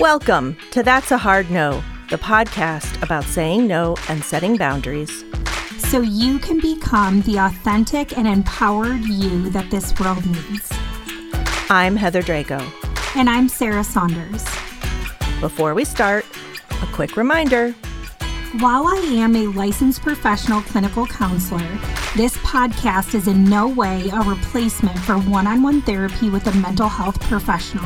Welcome to That's A Hard No, the podcast about saying no and setting boundaries, so you can become the authentic and empowered you that this world needs. I'm Heather Draco. And I'm Sarah Saunders. Before we start, a quick reminder. While I am a licensed professional clinical counselor, this podcast is in no way a replacement for one-on-one therapy with a mental health professional.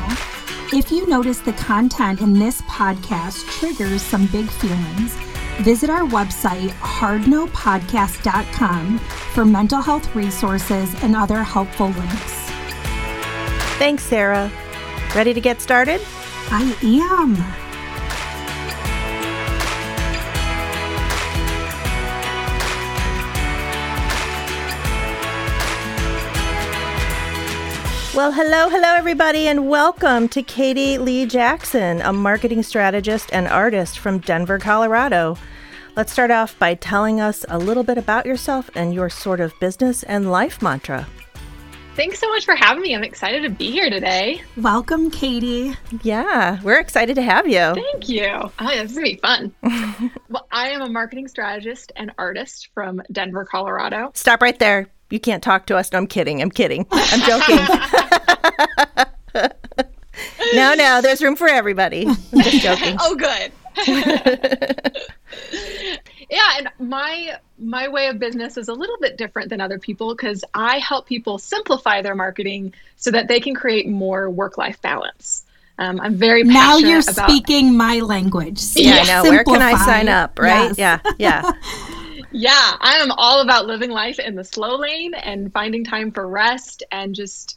If you notice the content in this podcast triggers some big feelings, visit our website, hardnopodcast.com, for mental health resources and other helpful links. Thanks, Sarah. Ready to get started? I am. Well, hello, everybody, and welcome to Katie Leigh Jackson, a marketing strategist and artist from Denver, Colorado. Let's start off by telling us a little bit about yourself and your sort of business and life mantra. Thanks so much for having me. I'm excited to be here today. Welcome, Katie. Yeah, we're excited to have you. Thank you. Oh, this is going to be fun. Well, I am a marketing strategist and artist from Denver, Colorado. Stop right there. You can't talk to us. No, I'm kidding. I'm joking. No, there's room for everybody. I'm just joking. Oh, good. Yeah, and my way of business is a little bit different than other people because I help people simplify their marketing so that they can create more work-life balance. I'm very passionate about... Now you're speaking my language. Yeah, I know. Where can I sign up, right? Yes. Yeah. Yeah, I am all about living life in the slow lane and finding time for rest and just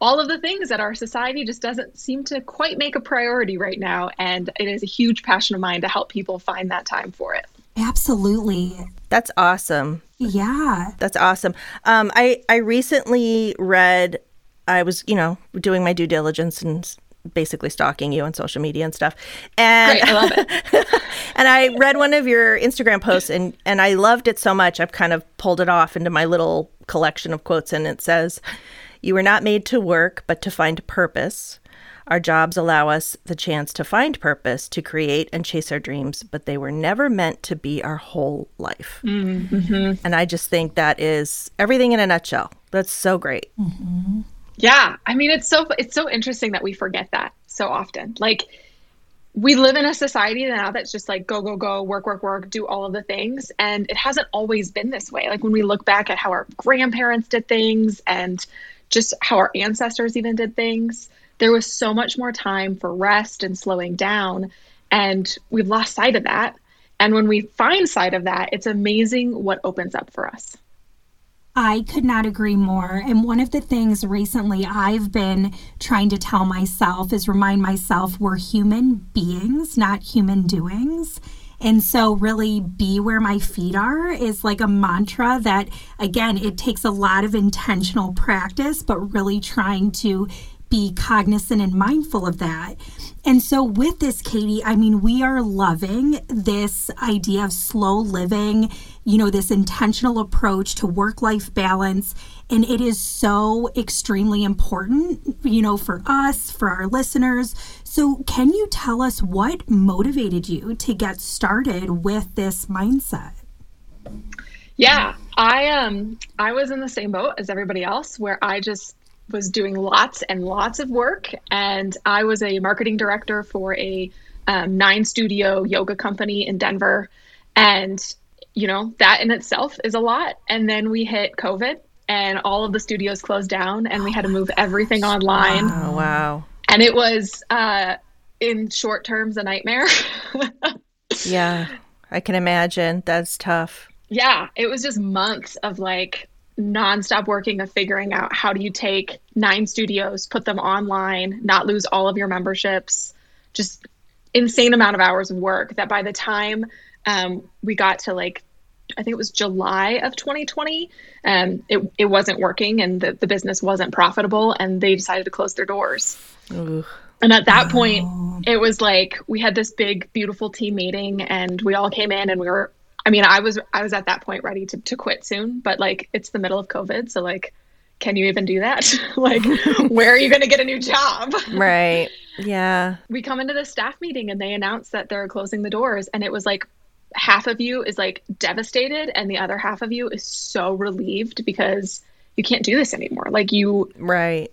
all of the things that our society just doesn't seem to quite make a priority right now. And it is a huge passion of mine to help people find that time for it. Absolutely. That's awesome. Yeah. That's awesome. I recently read, I was, doing my due diligence and basically stalking you on social media and stuff. And great, I love it. And I read one of your Instagram posts and I loved it so much. I've kind of pulled it off into my little collection of quotes, and it says, "You were not made to work, but to find purpose. Our jobs allow us the chance to find purpose, to create and chase our dreams, but they were never meant to be our whole life." Mm-hmm. And I just think that is everything in a nutshell. That's so great. Mm-hmm. Yeah. I mean, it's so interesting that we forget that so often. Like, we live in a society now that's just like, go, go, go, work, work, work, do all of the things. And it hasn't always been this way. Like, when we look back at how our grandparents did things and just how our ancestors even did things, there was so much more time for rest and slowing down. And we've lost sight of that. And when we find sight of that, it's amazing what opens up for us. I could not agree more. And one of the things recently I've been trying to tell myself is remind myself we're human beings, not human doings. And so really be where my feet are is like a mantra that, again, it takes a lot of intentional practice, but really trying to be cognizant and mindful of that. And so with this, Katie, I mean, we are loving this idea of slow living, this intentional approach to work-life balance. And it is so extremely important, for us, for our listeners. So can you tell us what motivated you to get started with this mindset? Yeah, I was in the same boat as everybody else, where I just was doing lots and lots of work. And I was a marketing director for a 9-studio yoga company in Denver. And, that in itself is a lot. And then we hit COVID and all of the studios closed down and we had to move everything online. Oh, wow. And it was, in short terms, a nightmare. Yeah, I can imagine. That's tough. Yeah, it was just months of like, nonstop working of figuring out how do you take 9 studios, put them online, not lose all of your memberships, just insane amount of hours of work that by the time we got to like, I think it was July of 2020, it wasn't working and the business wasn't profitable and they decided to close their doors. Ugh. And at that point, it was like, we had this big, beautiful team meeting and we all came in and we were, I was at that point ready to quit soon, but like, it's the middle of COVID. So like, can you even do that? Like, where are you going to get a new job? Right. Yeah. We come into the staff meeting and they announce that they're closing the doors. And it was like, half of you is like devastated and the other half of you is so relieved because you can't do this anymore. Like you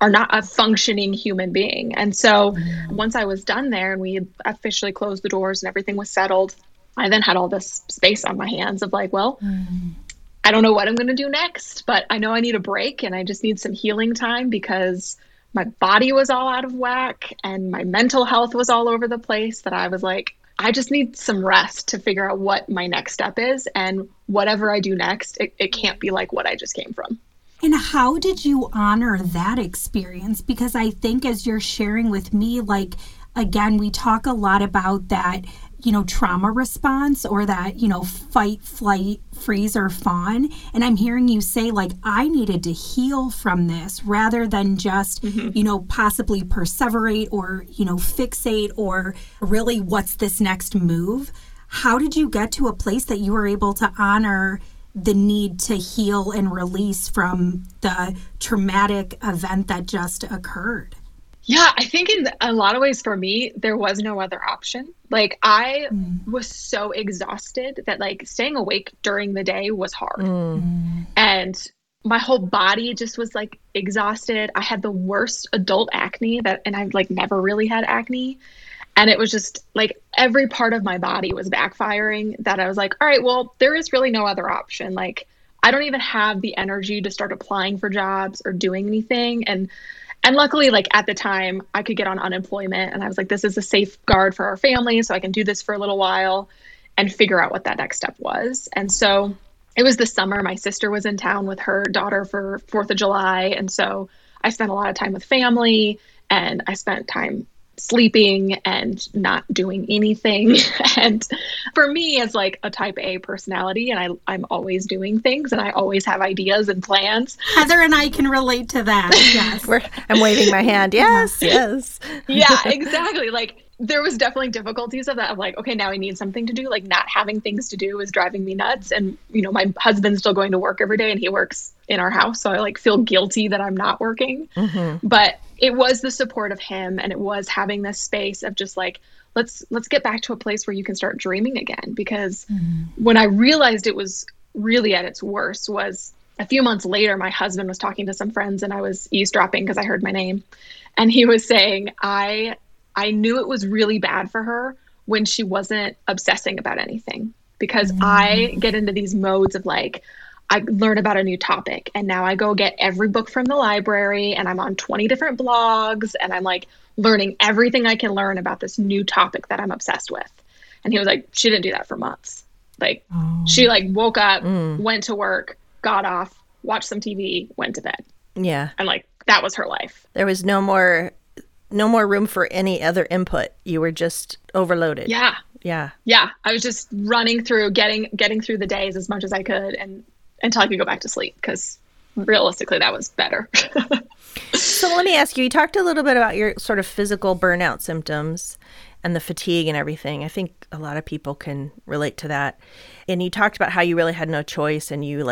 are not a functioning human being. And so once I was done there and we had officially closed the doors and everything was settled, I then had all this space on my hands of like, well, I don't know what I'm going to do next, but I know I need a break and I just need some healing time because my body was all out of whack and my mental health was all over the place that I was like, I just need some rest to figure out what my next step is. And whatever I do next, it can't be like what I just came from. And how did you honor that experience? Because I think as you're sharing with me, like, again, we talk a lot about that, you know, trauma response or that, you know, fight, flight, freeze, or fawn. And I'm hearing you say, like, I needed to heal from this rather than just, you know, possibly perseverate or, you know, fixate or really what's this next move? How did you get to a place that you were able to honor the need to heal and release from the traumatic event that just occurred? Yeah, I think in a lot of ways for me, there was no other option. Like I was so exhausted that like staying awake during the day was hard. And my whole body just was like exhausted. I had the worst adult acne and I've like never really had acne. And it was just like every part of my body was backfiring that I was like, all right, well, there is really no other option. Like I don't even have the energy to start applying for jobs or doing anything. And luckily, like at the time, I could get on unemployment and I was like, this is a safeguard for our family. So I can do this for a little while and figure out what that next step was. And so it was the summer. My sister was in town with her daughter for 4th of July. And so I spent a lot of time with family and I spent time sleeping and not doing anything. And for me as like a type A personality, and I'm always doing things and I always have ideas and plans. Heather and I can relate to that. Yes. I'm waving my hand. Yes, yes. Yeah, exactly. Like there was definitely difficulties of that. I'm like, okay, now I need something to do. Like not having things to do is driving me nuts. And you know, my husband's still going to work every day and he works in our house. So I like feel guilty that I'm not working, but it was the support of him. And it was having this space of just like, let's get back to a place where you can start dreaming again. Because when I realized it was really at its worst was a few months later, my husband was talking to some friends and I was eavesdropping because I heard my name. And he was saying, I knew it was really bad for her when she wasn't obsessing about anything because I get into these modes of like, I learn about a new topic and now I go get every book from the library and I'm on 20 different blogs and I'm like learning everything I can learn about this new topic that I'm obsessed with. And he was like, she didn't do that for months. Like she like woke up, went to work, got off, watched some TV, went to bed. Yeah. And like, that was her life. There was no more room for any other input. You were just overloaded. Yeah. Yeah. Yeah. I was just running through, getting through the days as much as I could and until I could go back to sleep because realistically that was better. So let me ask you, you talked a little bit about your sort of physical burnout symptoms and the fatigue and everything. I think a lot of people can relate to that. And you talked about how you really had no choice and you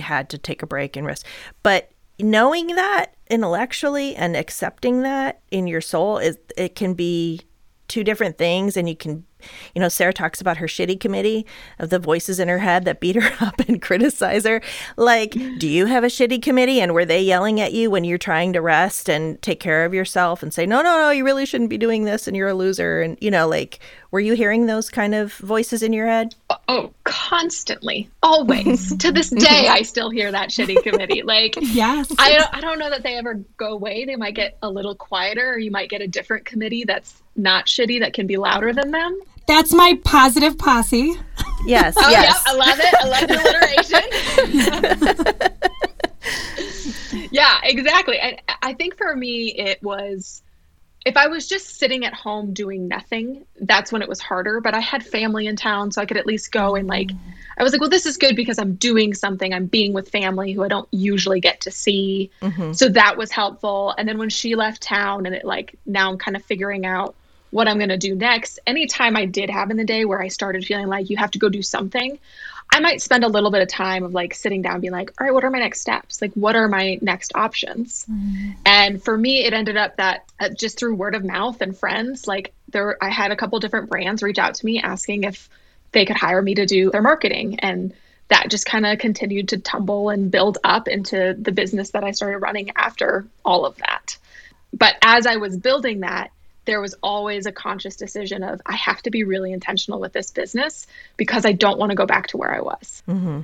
had to take a break and rest. But knowing that intellectually and accepting that in your soul, it can be two different things. And you can, you know, Sarah talks about her shitty committee of the voices in her head that beat her up and criticize her. Like, do you have a shitty committee? And were they yelling at you when you're trying to rest and take care of yourself and say, no, you really shouldn't be doing this and you're a loser? And, you know, like, were you hearing those kind of voices in your head? Oh, constantly, always. To this day, I still hear that shitty committee. Like, yes, I don't know that they ever go away. They might get a little quieter or you might get a different committee that's not shitty that can be louder than them. That's my positive posse. Yes. Oh, yes. Yeah, I love it. I love the alliteration. Yeah, exactly. And I think for me, it was, if I was just sitting at home doing nothing, that's when it was harder. But I had family in town, so I could at least go and like, I was like, well, this is good because I'm doing something. I'm being with family who I don't usually get to see. So that was helpful. And then when she left town and it like, now I'm kind of figuring out what I'm going to do next, any time I did have in the day where I started feeling like you have to go do something, I might spend a little bit of time of like sitting down and being like, all right, what are my next steps? Like, what are my next options? Mm-hmm. And for me, it ended up that just through word of mouth and friends, like there, I had a couple different brands reach out to me asking if they could hire me to do their marketing. And that just kind of continued to tumble and build up into the business that I started running after all of that. But as I was building that, there was always a conscious decision of, I have to be really intentional with this business because I don't want to go back to where I was. Mm-hmm.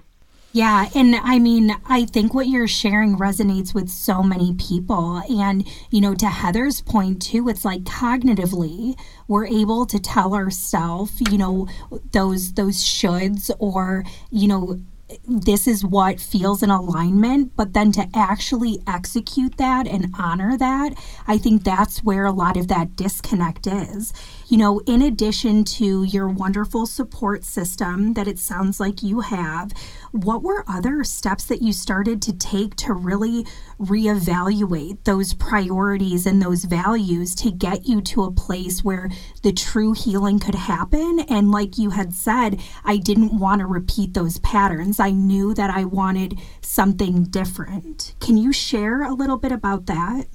Yeah. And I mean, I think what you're sharing resonates with so many people. And, you know, to Heather's point too, it's like cognitively, we're able to tell ourselves, you know, those shoulds or, you know, this is what feels in alignment, but then to actually execute that and honor that, I think that's where a lot of that disconnect is. You know, in addition to your wonderful support system that it sounds like you have, what were other steps that you started to take to really reevaluate those priorities and those values to get you to a place where the true healing could happen? And like you had said, I didn't want to repeat those patterns. I knew that I wanted something different. Can you share a little bit about that?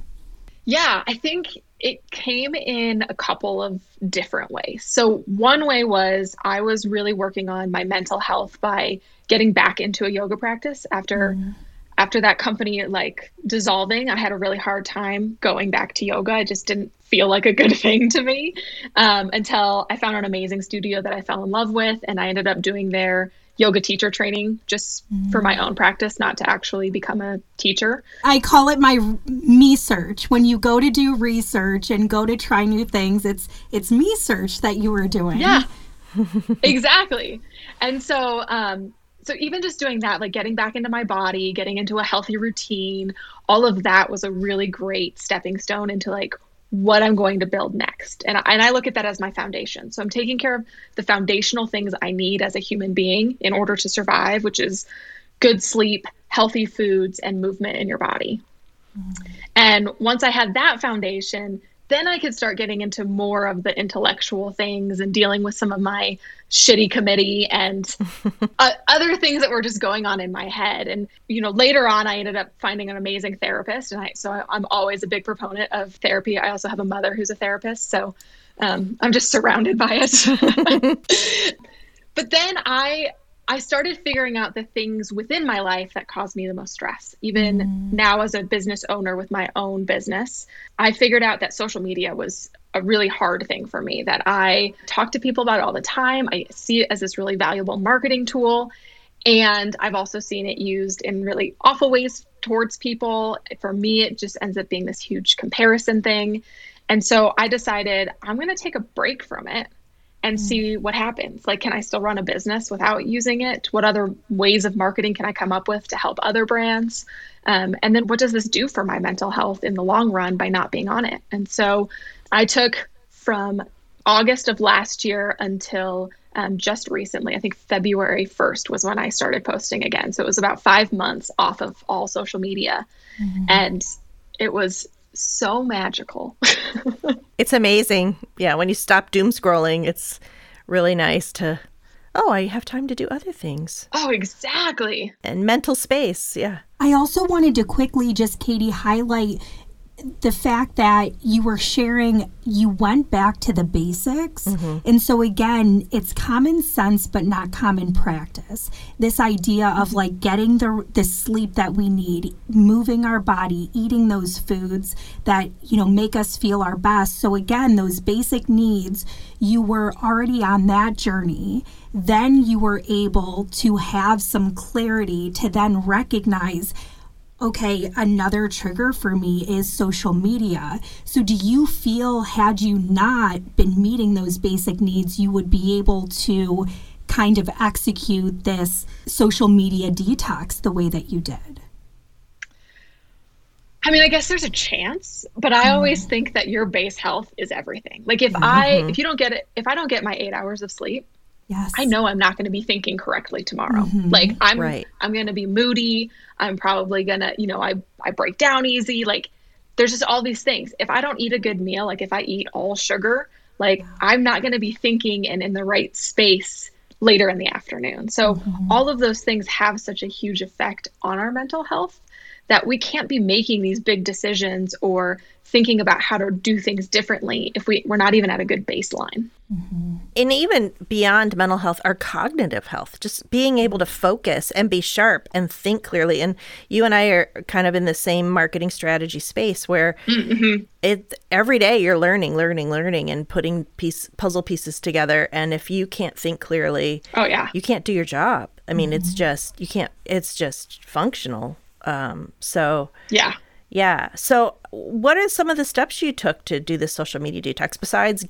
Yeah, I think it came in a couple of different ways. So one way was I was really working on my mental health by getting back into a yoga practice after that company like dissolving. I had a really hard time going back to yoga. It just didn't feel like a good thing to me until I found an amazing studio that I fell in love with, and I ended up doing their yoga teacher training just for my own practice, not to actually become a teacher. I call it my me search. When you go to do research and go to try new things, it's me search that you were doing. Yeah, exactly. And so, so even just doing that, like getting back into my body, getting into a healthy routine, all of that was a really great stepping stone into like what I'm going to build next. And I look at that as my foundation. So I'm taking care of the foundational things I need as a human being in order to survive, which is good sleep, healthy foods, and movement in your body. Mm-hmm. And once I had that foundation, then I could start getting into more of the intellectual things and dealing with some of my shitty committee and other things that were just going on in my head. And, you know, later on, I ended up finding an amazing therapist. And I'm always a big proponent of therapy. I also have a mother who's a therapist. So I'm just surrounded by it. But then I started figuring out the things within my life that caused me the most stress. Even now as a business owner with my own business, I figured out that social media was a really hard thing for me, that I talk to people about it all the time. I see it as this really valuable marketing tool. And I've also seen it used in really awful ways towards people. For me, it just ends up being this huge comparison thing. And so I decided I'm going to take a break from it and see what happens. Like, can I still run a business without using it? What other ways of marketing can I come up with to help other brands? And then what does this do for my mental health in the long run by not being on it? And so I took from August of last year until just recently, I think February 1st was when I started posting again. So it was about 5 months off of all social media. Mm-hmm. And it was so magical. It's amazing. Yeah. When you stop doom scrolling, it's really nice to, I have time to do other things. Oh, exactly. And mental space. Yeah. I also wanted to quickly just, Katie, highlight the fact that you were sharing, you went back to the basics. Mm-hmm. And so again, it's common sense, but not common practice. This idea of like getting the sleep that we need, moving our body, eating those foods that, you know, make us feel our best. So again, those basic needs, you were already on that journey. Then you were able to have some clarity to then recognize, okay, another trigger for me is social media. So do you feel, had you not been meeting those basic needs, you would be able to kind of execute this social media detox the way that you did? I mean, I guess there's a chance, but I always think that your base health is everything. Like if I don't get my 8 hours of sleep, yes, I know I'm not going to be thinking correctly tomorrow. Mm-hmm. Like I'm going to be moody. I'm probably going to, you know, I break down easy. Like there's just all these things. If I don't eat a good meal, like if I eat all sugar, Like, I'm not going to be thinking and in the right space later in the afternoon. So all of those things have such a huge effect on our mental health that we can't be making these big decisions or thinking about how to do things differently if we're not even at a good baseline. And even beyond mental health, our cognitive health, just being able to focus and be sharp and think clearly. And you and I are kind of in the same marketing strategy space where every day you're learning and putting puzzle pieces together. And if you can't think clearly, you can't do your job. I mean, it's just functional. So what are some of the steps you took to do this social media detox besides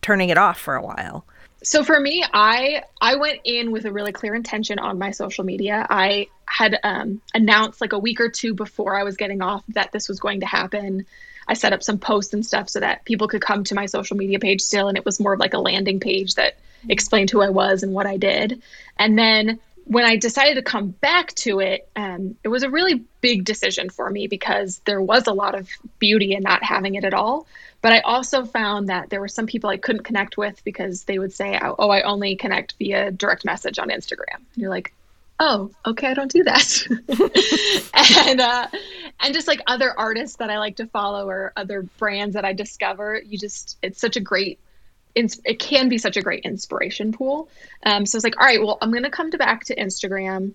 turning it off for a while? So for me, I went in with a really clear intention on my social media. I had announced like a week or two before I was getting off that this was going to happen. I set up some posts and stuff so that people could come to my social media page still. And it was more of like a landing page that explained who I was and what I did. And then when I decided to come back to it, it was a really big decision for me because there was a lot of beauty in not having it at all. But I also found that there were some people I couldn't connect with because they would say, oh, I only connect via direct message on Instagram. And you're like, oh, okay, I don't do that. and just like other artists that I like to follow or other brands that I discover, it's such a great, it can be such a great inspiration pool. So it's like, all right, well, I'm going to back to Instagram,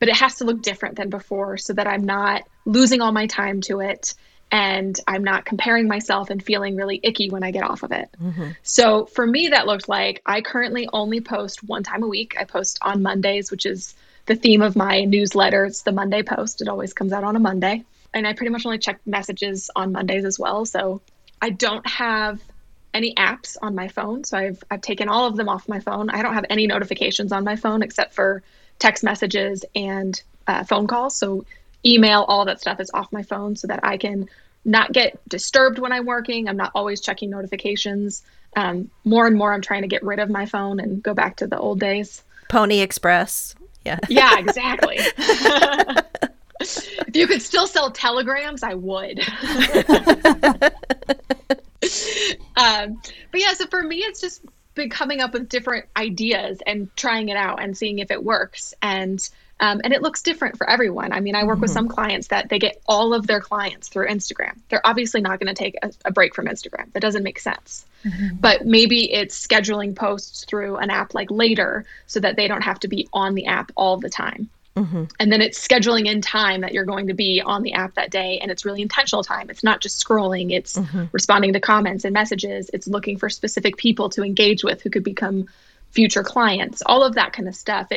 but it has to look different than before so that I'm not losing all my time to it and I'm not comparing myself and feeling really icky when I get off of it. So for me, that looked like I currently only post one time a week. I post on Mondays, which is the theme of my newsletter. It's the Monday post. It always comes out on a Monday. And I pretty much only check messages on Mondays as well. So I don't have any apps on my phone. So I've taken all of them off my phone. I don't have any notifications on my phone except for text messages and phone calls. So email, all that stuff is off my phone so that I can not get disturbed when I'm working. I'm not always checking notifications. More and more, I'm trying to get rid of my phone and go back to the old days. Pony Express. Yeah. Yeah, exactly. If you could still sell telegrams, I would. But yeah, so for me, it's just been coming up with different ideas and trying it out and seeing if it works. And it looks different for everyone. I mean, I work with some clients that they get all of their clients through Instagram. They're obviously not going to take a break from Instagram. That doesn't make sense. But maybe it's scheduling posts through an app like Later so that they don't have to be on the app all the time. And then it's scheduling in time that you're going to be on the app that day. And it's really intentional time. It's not just scrolling. It's responding to comments and messages. It's looking for specific people to engage with who could become future clients, all of that kind of stuff.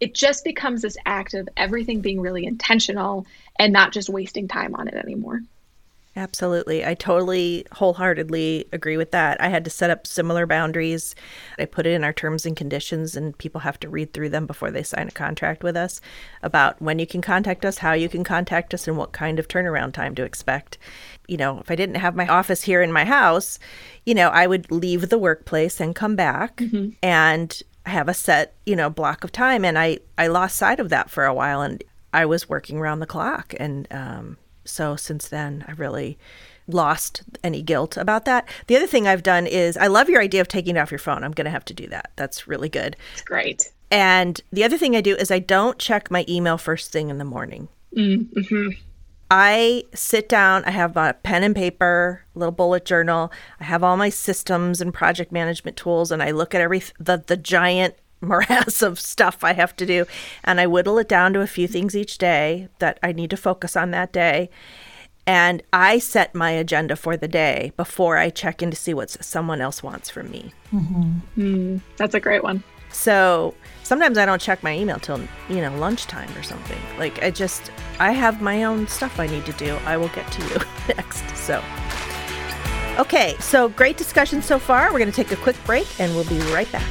It just becomes this act of everything being really intentional and not just wasting time on it anymore. Absolutely. I totally wholeheartedly agree with that. I had to set up similar boundaries. I put it in our terms and conditions, and people have to read through them before they sign a contract with us about when you can contact us, how you can contact us, and what kind of turnaround time to expect. You know, if I didn't have my office here in my house, you know, I would leave the workplace and come back and have a set, you know, block of time. And I lost sight of that for a while, and I was working around the clock. And, so since then, I really lost any guilt about that. The other thing I've done is I love your idea of taking it off your phone. I'm going to have to do that. That's really good. Great. And the other thing I do is I don't check my email first thing in the morning. I sit down. I have a pen and paper, a little bullet journal. I have all my systems and project management tools, and I look at the giant morass of stuff I have to do. And I whittle it down to a few things each day that I need to focus on that day. And I set my agenda for the day before I check in to see what someone else wants from me. That's a great one. So sometimes I don't check my email till, you know, lunchtime or something. Like I have my own stuff I need to do. I will get to you next. So, okay. So great discussion so far. We're going to take a quick break and we'll be right back.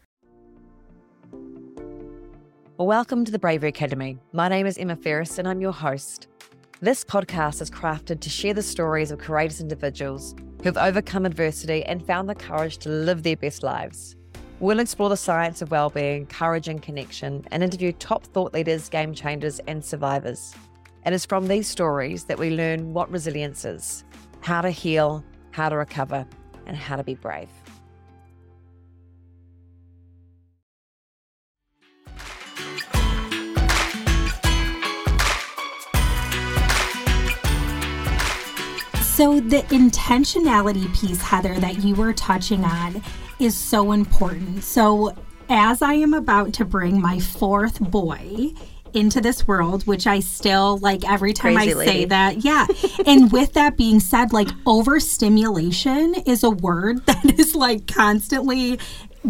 Welcome to the Bravery Academy. My name is Emma Ferris and I'm your host. This podcast is crafted to share the stories of courageous individuals who've overcome adversity and found the courage to live their best lives. We'll explore the science of well-being, courage and connection, and interview top thought leaders, game changers, and survivors. It is from these stories that we learn what resilience is, how to heal, how to recover, and how to be brave. So the intentionality piece, Heather, that you were touching on is so important. So as I am about to bring my fourth boy into this world, which I still, like, every time Crazy I lady. Say that, yeah. And with that being said, like, overstimulation is a word that is, like, constantly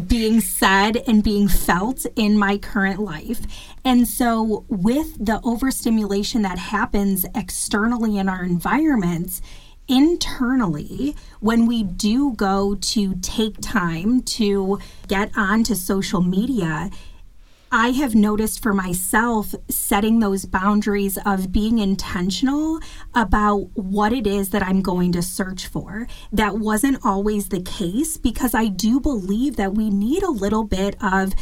being said and being felt in my current life. And so with the overstimulation that happens externally in our environments, internally, when we do go to take time to get onto social media, I have noticed for myself setting those boundaries of being intentional about what it is that I'm going to search for. That wasn't always the case because I do believe that we need a little bit of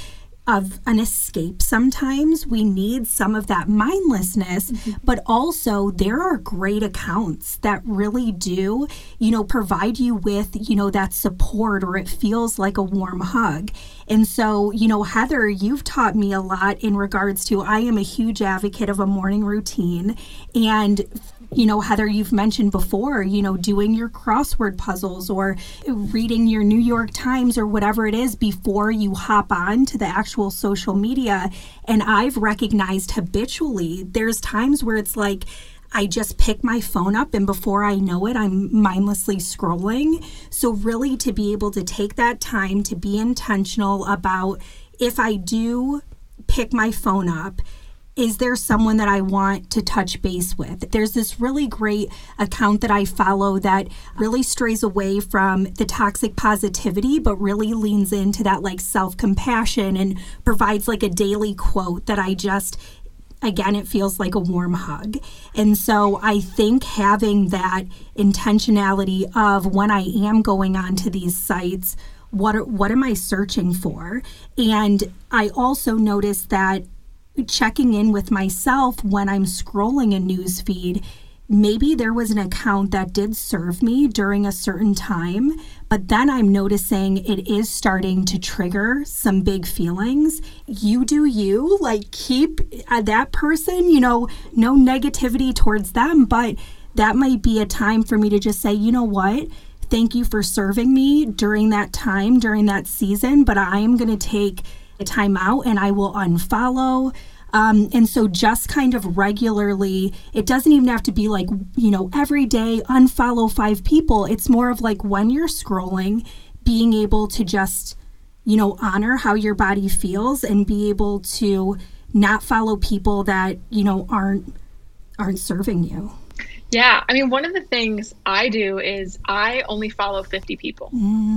an escape sometimes. We need some of that mindlessness, but also there are great accounts that really do, you know, provide you with, you know, that support, or it feels like a warm hug. And so, you know, Heather, you've taught me a lot in regards to, I am a huge advocate of a morning routine. And, you know, Heather, you've mentioned before, you know, doing your crossword puzzles or reading your New York Times or whatever it is before you hop on to the actual social media. And I've recognized habitually, there's times where it's like, I just pick my phone up and before I know it, I'm mindlessly scrolling. So really to be able to take that time to be intentional about, if I do pick my phone up, is there someone that I want to touch base with? There's this really great account that I follow that really strays away from the toxic positivity, but really leans into that, like, self-compassion and provides, like, a daily quote that I just, again, it feels like a warm hug. And so I think having that intentionality of, when I am going onto these sites, what am I searching for? And I also noticed that checking in with myself when I'm scrolling a newsfeed, maybe there was an account that did serve me during a certain time, but then I'm noticing it is starting to trigger some big feelings. You do you, like, keep that person, you know, no negativity towards them, but that might be a time for me to just say, you know what? Thank you for serving me during that time, during that season, but I am going to take time out and I will unfollow. And so just kind of regularly, it doesn't even have to be like, you know, every day unfollow 5 people. It's more of like, when you're scrolling, being able to just, you know, honor how your body feels and be able to not follow people that, you know, aren't serving you. Yeah. I mean, one of the things I do is I only follow 50 people.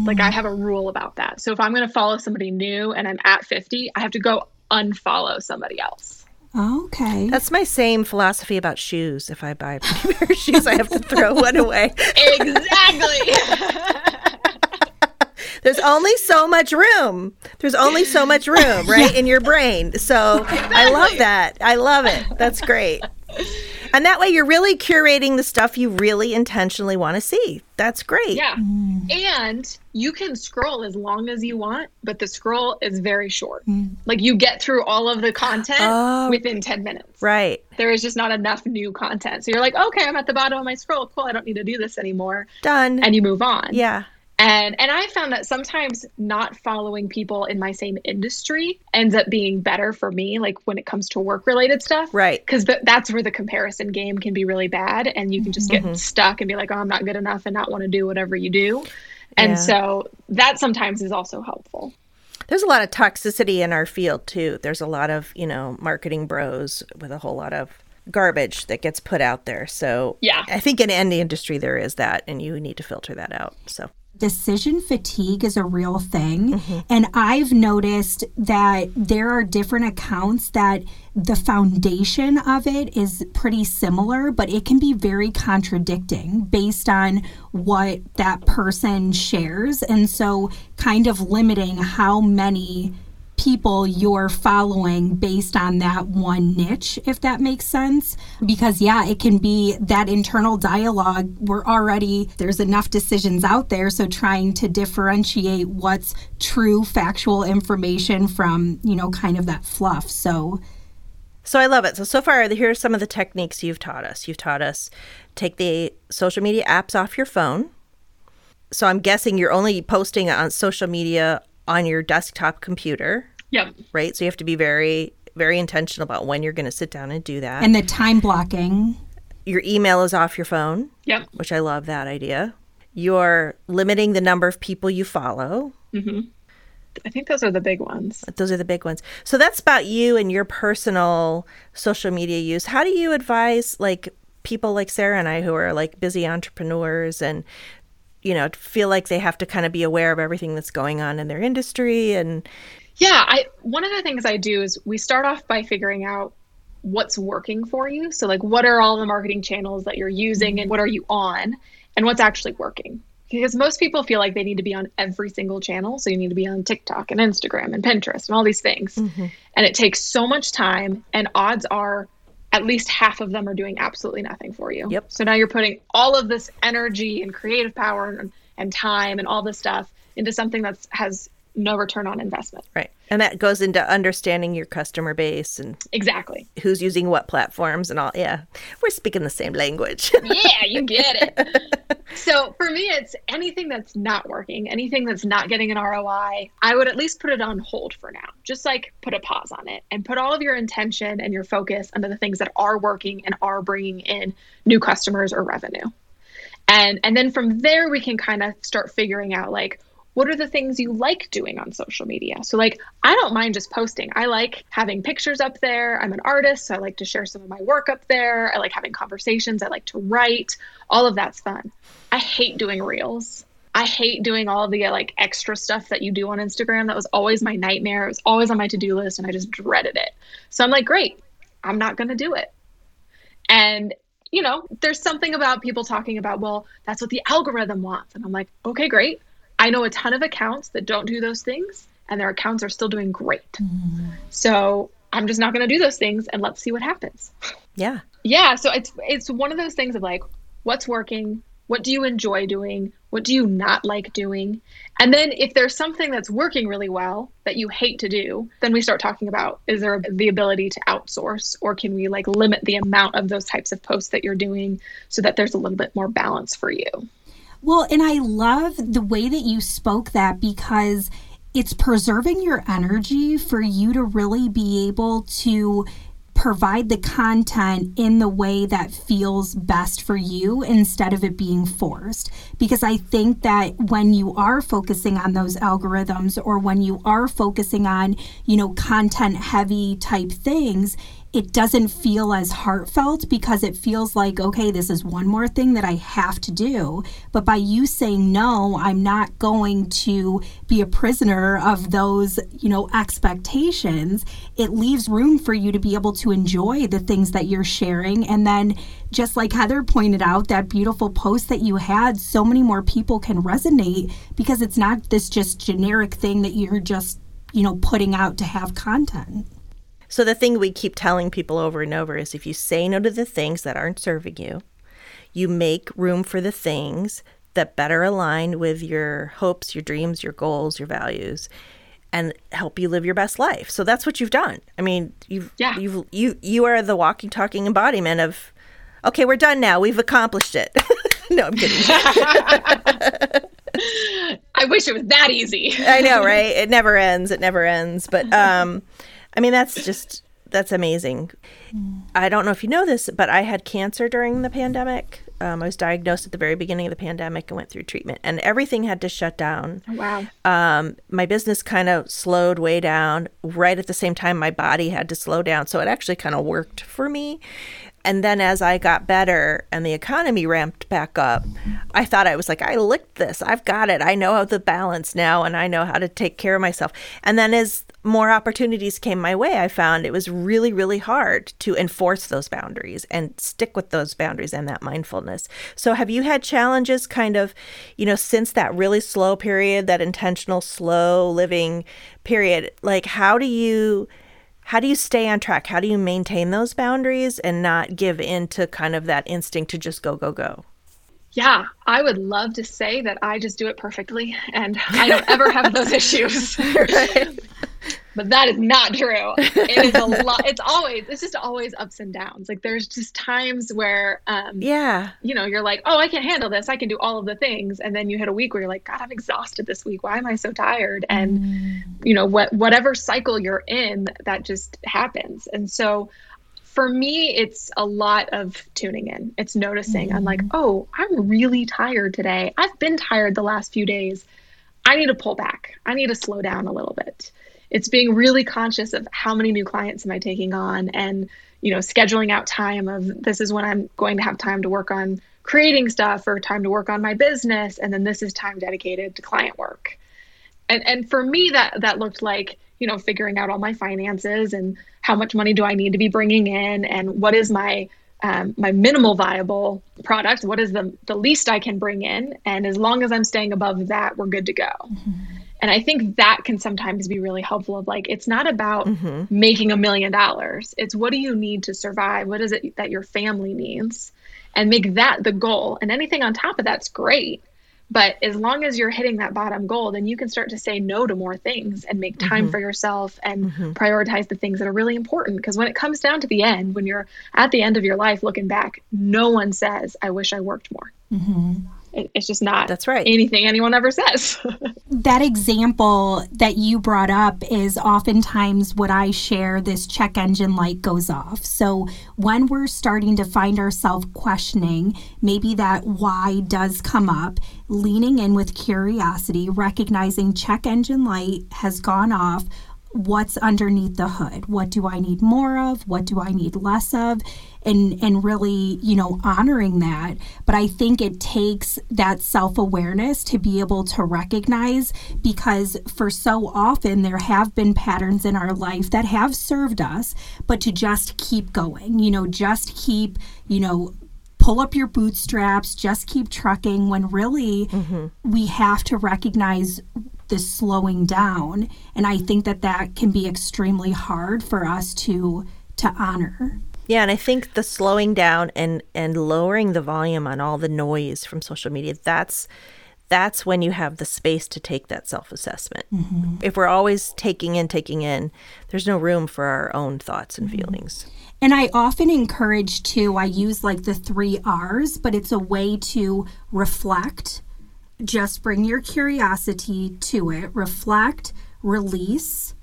Like, I have a rule about that. So if I'm going to follow somebody new and I'm at 50, I have to go unfollow somebody else. Okay. That's my same philosophy about shoes. If I buy a pair of shoes, I have to throw one away. Exactly. There's only so much room. There's only so much room, right, in your brain. So exactly. I love that. I love it. That's great. And that way you're really curating the stuff you really intentionally want to see. That's great. Yeah. And you can scroll as long as you want, but the scroll is very short. Mm. Like you get through all of the content within 10 minutes. Right. There is just not enough new content. So you're like, okay, I'm at the bottom of my scroll. Cool. I don't need to do this anymore. Done. And you move on. Yeah. And I found that sometimes not following people in my same industry ends up being better for me, like when it comes to work-related stuff. Right. Because that's where the comparison game can be really bad. And you can just get stuck and be like, oh, I'm not good enough and not want to do whatever you do. And so that sometimes is also helpful. There's a lot of toxicity in our field, too. There's a lot of, marketing bros with a whole lot of garbage that gets put out there. So yeah. I think in any industry there is that, and you need to filter that out. So. Decision fatigue is a real thing. Mm-hmm. And I've noticed that there are different accounts that the foundation of it is pretty similar, but it can be very contradicting based on what that person shares. And so kind of limiting how many people you're following based on that one niche, if that makes sense. Because it can be that internal dialogue. There's enough decisions out there. So trying to differentiate what's true factual information from, kind of that fluff. So I love it. So far, here are some of the techniques you've taught us. You've taught us take the social media apps off your phone. So I'm guessing you're only posting on social media on your desktop computer. Yep. Right? So you have to be very, very intentional about when you're going to sit down and do that. And the time blocking. Your email is off your phone. Yep. Which I love that idea. You're limiting the number of people you follow. Mm-hmm. I think those are the big ones. So that's about you and your personal social media use. How do you advise people like Sarah and I who are busy entrepreneurs and feel like they have to kind of be aware of everything that's going on in their industry? And one of the things I do is we start off by figuring out what's working for you. So what are all the marketing channels that you're using and what are you on and what's actually working? Because most people feel like they need to be on every single channel. So you need to be on TikTok and Instagram and Pinterest and all these things. Mm-hmm. And it takes so much time, and odds are at least half of them are doing absolutely nothing for you. Yep. So now you're putting all of this energy and creative power and time and all this stuff into something that has no return on investment. Right. And that goes into understanding your customer base and exactly who's using what platforms and all. Yeah. We're speaking the same language. Yeah, you get it. So for me, it's anything that's not working, anything that's not getting an ROI, I would at least put it on hold for now. Just put a pause on it and put all of your intention and your focus under the things that are working and are bringing in new customers or revenue. And then from there, we can kind of start figuring out what are the things you like doing on social media? So I don't mind just posting. I like having pictures up there. I'm an artist, so I like to share some of my work up there. I like having conversations. I like to write. All of that's fun. I hate doing reels. I hate doing all the extra stuff that you do on Instagram. That was always my nightmare. It was always on my to-do list, and I just dreaded it. So I'm great. I'm not going to do it. And there's something about people talking about, well, that's what the algorithm wants. And I'm okay, great. I know a ton of accounts that don't do those things, and their accounts are still doing great. Mm. So I'm just not going to do those things, and let's see what happens. Yeah. Yeah. So it's one of those things of what's working? What do you enjoy doing? What do you not like doing? And then if there's something that's working really well that you hate to do, then we start talking about, is there the ability to outsource, or can we limit the amount of those types of posts that you're doing so that there's a little bit more balance for you? Well, and I love the way that you spoke that, because it's preserving your energy for you to really be able to provide the content in the way that feels best for you instead of it being forced. Because I think that when you are focusing on those algorithms, or when you are focusing on, content heavy type things, it doesn't feel as heartfelt, because it feels okay, this is one more thing that I have to do. But by you saying, no, I'm not going to be a prisoner of those, expectations, it leaves room for you to be able to enjoy the things that you're sharing. And then just like Heather pointed out, that beautiful post that you had, so many more people can resonate, because it's not this just generic thing that you're just, putting out to have content. So the thing we keep telling people over and over is, if you say no to the things that aren't serving you, you make room for the things that better align with your hopes, your dreams, your goals, your values, and help you live your best life. So that's what you've done. I mean, you are the walking, talking embodiment of, okay, we're done now. We've accomplished it. No, I'm kidding. I wish it was that easy. I know, right? It never ends. It never ends. But I mean, that's amazing. I don't know if you know this, but I had cancer during the pandemic. I was diagnosed at the very beginning of the pandemic and went through treatment, and everything had to shut down. Oh, wow. My business kind of slowed way down right at the same time my body had to slow down. So it actually kind of worked for me. And then as I got better and the economy ramped back up, I thought I was like, I licked this. I've got it. I know the balance now, and I know how to take care of myself. And then as more opportunities came my way, I found it was really, really hard to enforce those boundaries and stick with those boundaries and that mindfulness. So have you had challenges kind of, you know, since that really slow period, that intentional slow living period, like how do you stay on track? How do you maintain those boundaries and not give in to kind of that instinct to just go, go, go? Yeah, I would love to say that I just do it perfectly and I don't ever have those issues. Right. But that is not true. It is a lot. It's just always ups and downs. Like there's just times where, you know, you're like, oh, I can handle this. I can do all of the things. And then you hit a week where you're like, God, I'm exhausted this week. Why am I so tired? And you know, whatever cycle you're in, that just happens. And so for me, it's a lot of tuning in. It's noticing. I'm like, oh, I'm really tired today. I've been tired the last few days. I need to pull back. I need to slow down a little bit. It's being really conscious of how many new clients am I taking on and, you know, scheduling out time of this is when I'm going to have time to work on creating stuff or time to work on my business. And then this is time dedicated to client work. And for me, that looked like, you know, figuring out all my finances and how much money do I need to be bringing in and what is my my minimal viable product, what is the least I can bring in. And as long as I'm staying above that, we're good to go. Mm-hmm. And I think that can sometimes be really helpful of like, it's not about making $1 million. It's what do you need to survive? What is it that your family needs? And make that the goal. And anything on top of that's great. But as long as you're hitting that bottom goal, then you can start to say no to more things and make time for yourself and prioritize the things that are really important. Because when it comes down to the end, when you're at the end of your life, looking back, no one says, I wish I worked more. Mm-hmm. It's just not That's right. anything anyone ever says. That example that you brought up is oftentimes what I share, this check engine light goes off. So when we're starting to find ourselves questioning, maybe that why does come up, leaning in with curiosity, recognizing check engine light has gone off. What's underneath the hood? What do I need more of? What do I need less of? And really, you know, honoring that. But I think it takes that self-awareness to be able to recognize, because for so often there have been patterns in our life that have served us, but to just keep going, you know, just keep, you know, pull up your bootstraps, just keep trucking, when really we have to recognize this slowing down. And I think that can be extremely hard for us to honor. Yeah, and I think the slowing down and lowering the volume on all the noise from social media, that's when you have the space to take that self-assessment. Mm-hmm. If we're always taking in, there's no room for our own thoughts and feelings. And I often encourage too, I use like the 3 R's, but it's a way to reflect. Just bring your curiosity to it, reflect, release,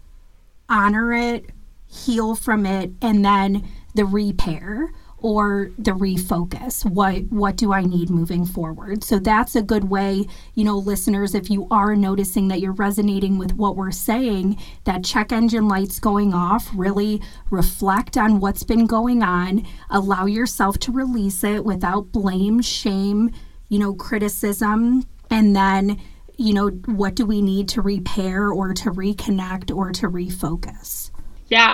honor it, heal from it, and then the repair or the refocus. What do I need moving forward? So that's a good way, you know, listeners, if you are noticing that you're resonating with what we're saying, that check engine light's going off, really reflect on what's been going on, allow yourself to release it without blame, shame, you know, criticism, and then, you know, what do we need to repair or to reconnect or to refocus? Yeah,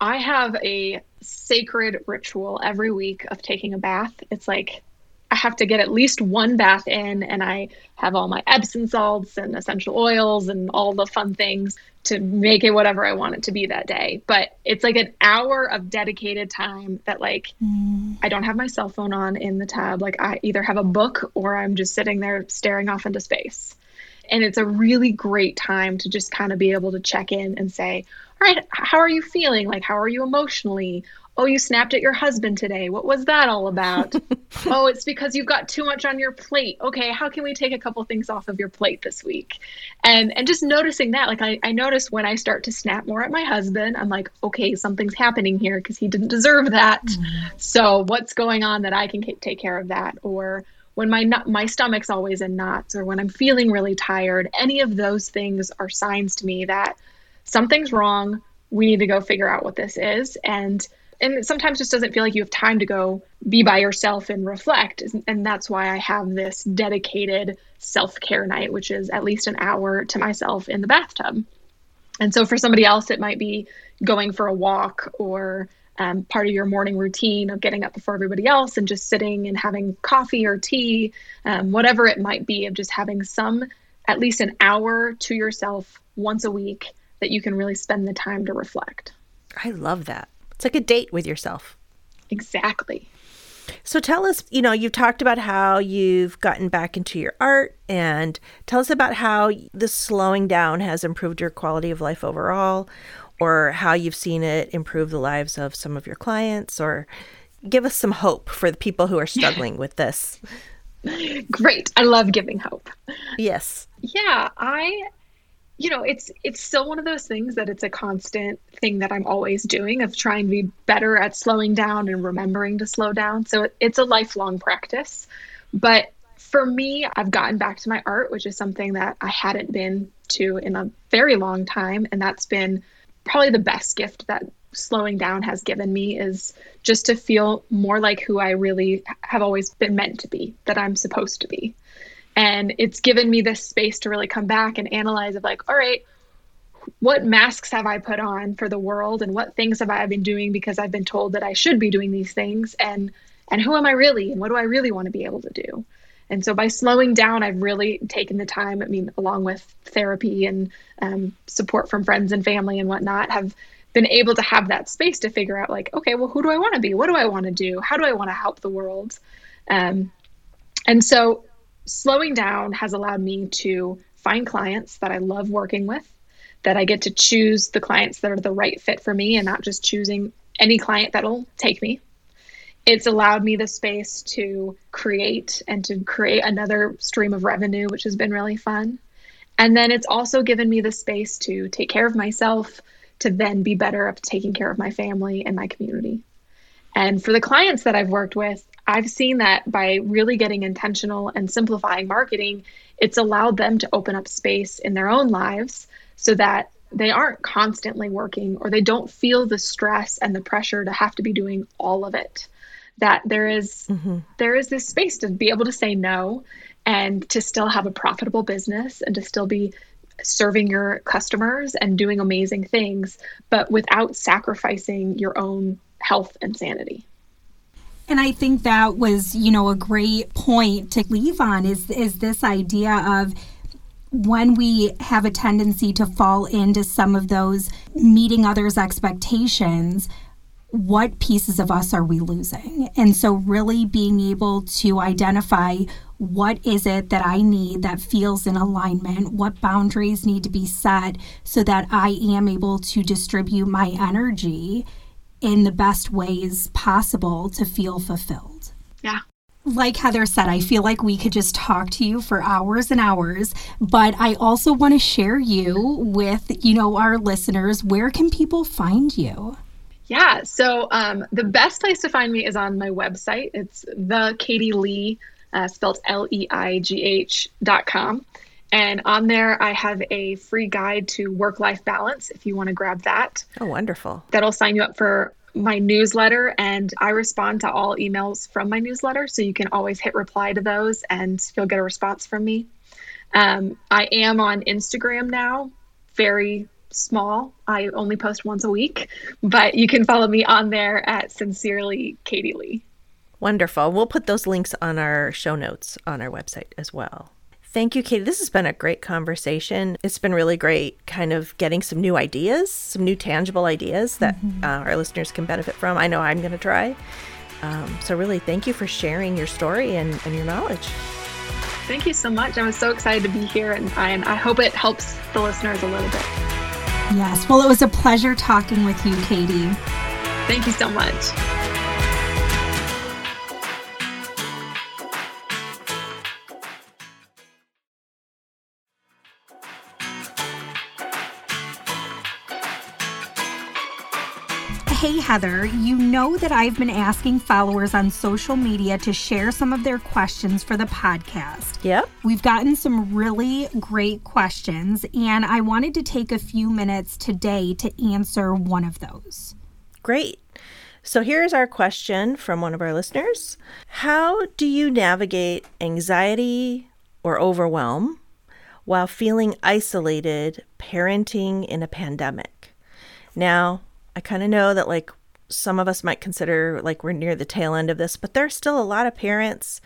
I have a sacred ritual every week of taking a bath. It's like I have to get at least one bath in, and I have all my Epsom salts and essential oils and all the fun things to make it whatever I want it to be that day. But it's like an hour of dedicated time that I don't have my cell phone on in the tub. Like I either have a book or I'm just sitting there staring off into space. And it's a really great time to just kind of be able to check in and say, all right, how are you feeling? Like, how are you emotionally? Oh, you snapped at your husband today. What was that all about? Oh, it's because you've got too much on your plate. Okay, how can we take a couple things off of your plate this week? And just noticing that, like I notice when I start to snap more at my husband, I'm like, okay, something's happening here because he didn't deserve that. Mm-hmm. So what's going on that I can take care of that? Or when my stomach's always in knots, or when I'm feeling really tired, any of those things are signs to me that something's wrong. We need to go figure out what this is. And it sometimes just doesn't feel like you have time to go be by yourself and reflect. And that's why I have this dedicated self-care night, which is at least an hour to myself in the bathtub. And so for somebody else, it might be going for a walk or part of your morning routine of getting up before everybody else and just sitting and having coffee or tea, whatever it might be, of just having at least an hour to yourself once a week that you can really spend the time to reflect. I love that. It's like a date with yourself. Exactly. So tell us, you've talked about how you've gotten back into your art, and tell us about how the slowing down has improved your quality of life overall, or how you've seen it improve the lives of some of your clients, or give us some hope for the people who are struggling with this. Great. I love giving hope. Yes. Yeah. It's still one of those things that it's a constant thing that I'm always doing, of trying to be better at slowing down and remembering to slow down. So it's a lifelong practice. But for me, I've gotten back to my art, which is something that I hadn't been to in a very long time. And that's been probably the best gift that slowing down has given me, is just to feel more like who I really have always been meant to be, that I'm supposed to be. And it's given me this space to really come back and analyze of like, all right, what masks have I put on for the world? And what things have I been doing because I've been told that I should be doing these things? And who am I really? And what do I really want to be able to do? And so by slowing down, I've really taken the time, along with therapy and support from friends and family and whatnot, have been able to have that space to figure out like, okay, well, who do I want to be? What do I want to do? How do I want to help the world? And so slowing down has allowed me to find clients that I love working with, that I get to choose the clients that are the right fit for me and not just choosing any client that'll take me. It's allowed me the space to create another stream of revenue, which has been really fun. And then it's also given me the space to take care of myself, to then be better at taking care of my family and my community. And for the clients that I've worked with, I've seen that by really getting intentional and simplifying marketing, it's allowed them to open up space in their own lives so that they aren't constantly working, or they don't feel the stress and the pressure to have to be doing all of it. That there is this space to be able to say no and to still have a profitable business and to still be serving your customers and doing amazing things, but without sacrificing your own health and sanity. And I think that was, a great point to leave on is this idea of when we have a tendency to fall into some of those meeting others' expectations, what pieces of us are we losing? And so really being able to identify, what is it that I need that feels in alignment? What boundaries need to be set so that I am able to distribute my energy in the best ways possible to feel fulfilled. Yeah. Like Heather said, I feel like we could just talk to you for hours and hours, but I also want to share you with, our listeners, where can people find you? Yeah. So the best place to find me is on my website. It's the Katie Leigh, spelled LEIGH.com. And on there, I have a free guide to work-life balance if you want to grab that. Oh, wonderful. That'll sign you up for my newsletter, and I respond to all emails from my newsletter, so you can always hit reply to those, and you'll get a response from me. I am on Instagram now, very small. I only post once a week, but you can follow me on there at Sincerely Katie Leigh. Wonderful. We'll put those links on our show notes on our website as well. Thank you, Katie. This has been a great conversation. It's been really great kind of getting some new ideas, some new tangible ideas that our listeners can benefit from. I know I'm going to try. So really, thank you for sharing your story and your knowledge. Thank you so much. I was so excited to be here, and I hope it helps the listeners a little bit. Yes. Well, it was a pleasure talking with you, Katie. Thank you so much. Hey, Heather, you know that I've been asking followers on social media to share some of their questions for the podcast. Yep. We've gotten some really great questions, and I wanted to take a few minutes today to answer one of those. Great. So here's our question from one of our listeners. How do you navigate anxiety or overwhelm while feeling isolated parenting in a pandemic? Now, I kind of know that like some of us might consider like we're near the tail end of this, but there are still a lot of parents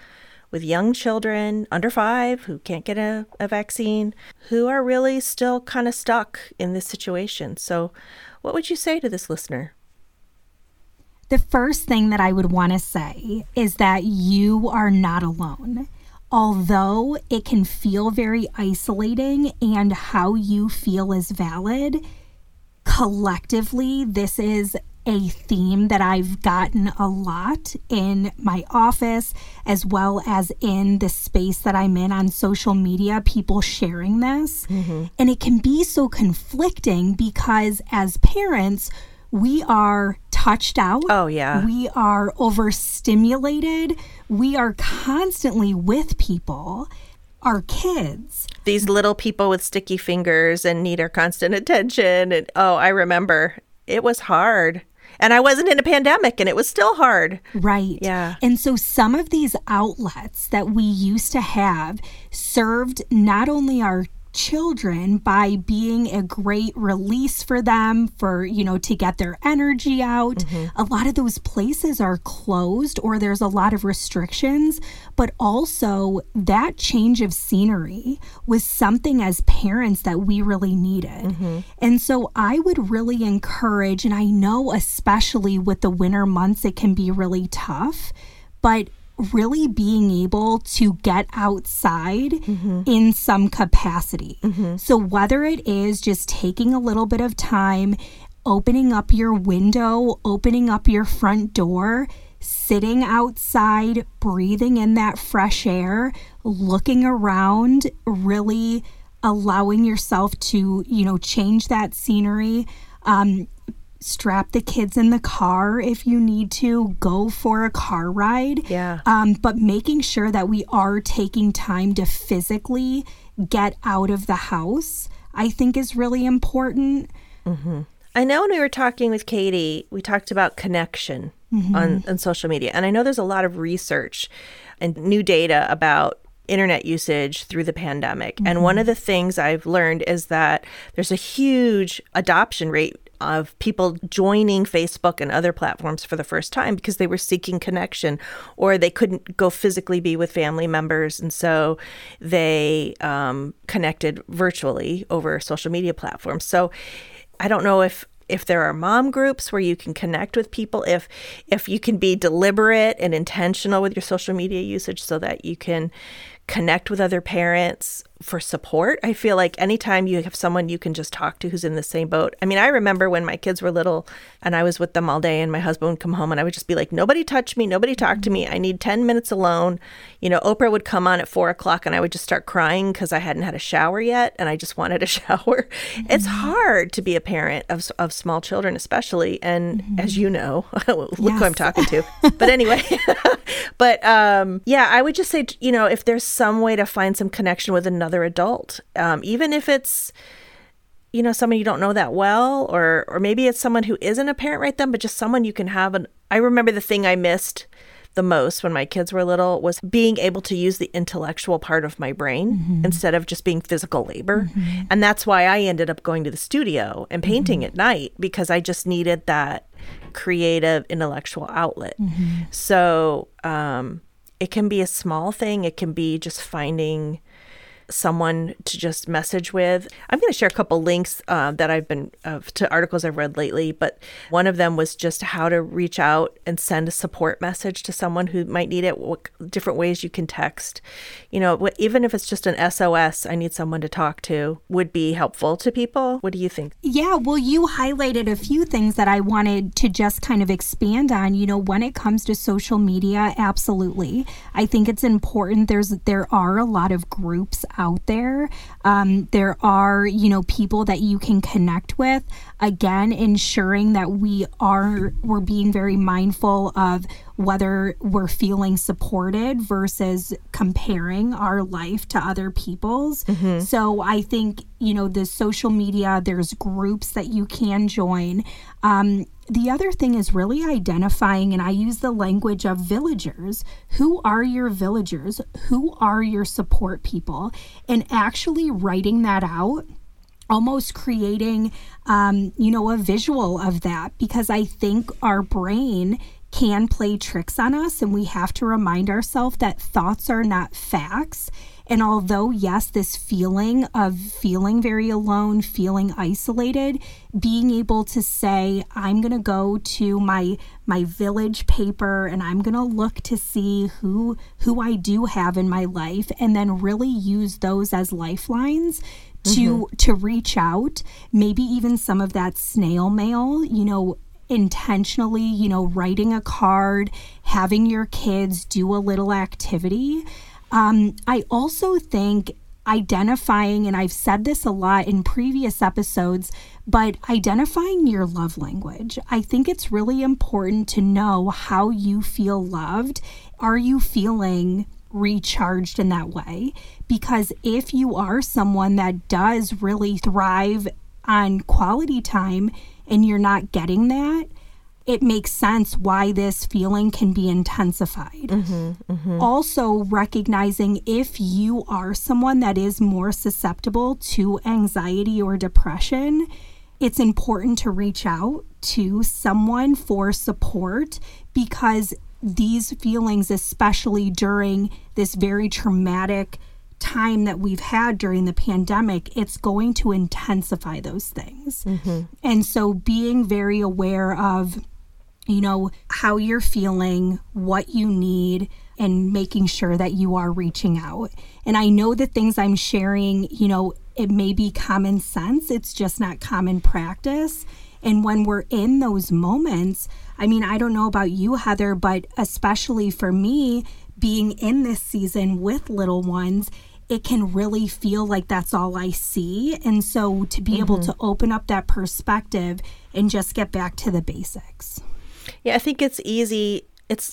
with young children under 5 who can't get a vaccine, who are really still kind of stuck in this situation. So what would you say to this listener? The first thing that I would want to say is that you are not alone. Although it can feel very isolating and how you feel is valid, collectively, this is a theme that I've gotten a lot in my office, as well as in the space that I'm in on social media, people sharing this. Mm-hmm. And it can be so conflicting because as parents, we are touched out. Oh, yeah. We are overstimulated. We are constantly with people. Our kids. These little people with sticky fingers and need our constant attention. And oh, I remember it was hard. And I wasn't in a pandemic and it was still hard. Right. Yeah. And so some of these outlets that we used to have served not only our children by being a great release for them for, you know, to get their energy out. Mm-hmm. A lot of those places are closed or there's a lot of restrictions, but also that change of scenery was something as parents that we really needed. Mm-hmm. And so I would really encourage, and I know especially with the winter months, it can be really tough, but really being able to get outside mm-hmm. in some capacity. Mm-hmm. So whether it is just taking a little bit of time, opening up your window, opening up your front door, sitting outside, breathing in that fresh air, looking around, really allowing yourself to, you know, change that scenery. Strap the kids in the car if you need to, go for a car ride. Yeah. But making sure that we are taking time to physically get out of the house, I think is really important. Mm-hmm. I know when we were talking with Katie, we talked about connection mm-hmm. on social media. And I know there's a lot of research and new data about internet usage through the pandemic. Mm-hmm. And one of the things I've learned is that there's a huge adoption rate of people joining Facebook and other platforms for the first time because they were seeking connection or they couldn't go physically be with family members. And so they connected virtually over social media platforms. So I don't know if there are mom groups where you can connect with people, if you can be deliberate and intentional with your social media usage so that you can connect with other parents for support. I feel like anytime you have someone you can just talk to who's in the same boat. I mean, I remember when my kids were little and I was with them all day and my husband would come home and I would just be like, nobody touch me. Nobody talk to me. I need 10 minutes alone. You know, Oprah would come on at 4 o'clock and I would just start crying because I hadn't had a shower yet and I just wanted a shower. Mm-hmm. It's hard to be a parent of small children, especially. And mm-hmm. as you know, look yes. who I'm talking to. But anyway, I would just say, you know, if there's some way to find some connection with another adult, even if it's, you know, someone you don't know that well, or maybe it's someone who isn't a parent right then, but just someone you can have. I remember the thing I missed the most when my kids were little was being able to use the intellectual part of my brain mm-hmm. instead of just being physical labor. Mm-hmm. And that's why I ended up going to the studio and painting mm-hmm. at night, because I just needed that creative, intellectual outlet. Mm-hmm. So it can be a small thing. It can be just finding someone to just message with. I'm going to share a couple links that I've been to articles I've read lately, but one of them was just how to reach out and send a support message to someone who might need it, what different ways you can text. You know, even if it's just an SOS, I need someone to talk to, would be helpful to people. What do you think? Yeah, well, you highlighted a few things that I wanted to just kind of expand on. You know, when it comes to social media, absolutely. I think it's important. There are a lot of groups out there. There are, you know, people that you can connect with. Again, ensuring that we're being very mindful of whether we're feeling supported versus comparing our life to other people's. Mm-hmm. So I think, you know, the social media, there's groups that you can join. The other thing is really identifying, and I use the language of villagers. Who are your villagers? Who are your support people? And actually writing that out, almost creating, you know, a visual of that, because I think our brain can play tricks on us, and we have to remind ourselves that thoughts are not facts. And although, yes, this feeling of feeling very alone, feeling isolated, being able to say, I'm going to go to my village paper and I'm going to look to see who I do have in my life, and then really use those as lifelines to reach out. Maybe even some of that snail mail, you know, intentionally, you know, writing a card, having your kids do a little activity. I also think identifying, and I've said this a lot in previous episodes, but identifying your love language. I think it's really important to know how you feel loved. Are you feeling recharged in that way? Because if you are someone that does really thrive on quality time and you're not getting that, it makes sense why this feeling can be intensified. Mm-hmm, mm-hmm. Also recognizing if you are someone that is more susceptible to anxiety or depression, it's important to reach out to someone for support, because these feelings, especially during this very traumatic time that we've had during the pandemic, it's going to intensify those things. Mm-hmm. And so being very aware of, you know, how you're feeling, what you need, and making sure that you are reaching out. And I know the things I'm sharing, you know, it may be common sense, it's just not common practice. And when we're in those moments, I mean, I don't know about you, Heather, but especially for me, being in this season with little ones, it can really feel like that's all I see. And so to be able to open up that perspective and just get back to the basics. Yeah, I think it's easy.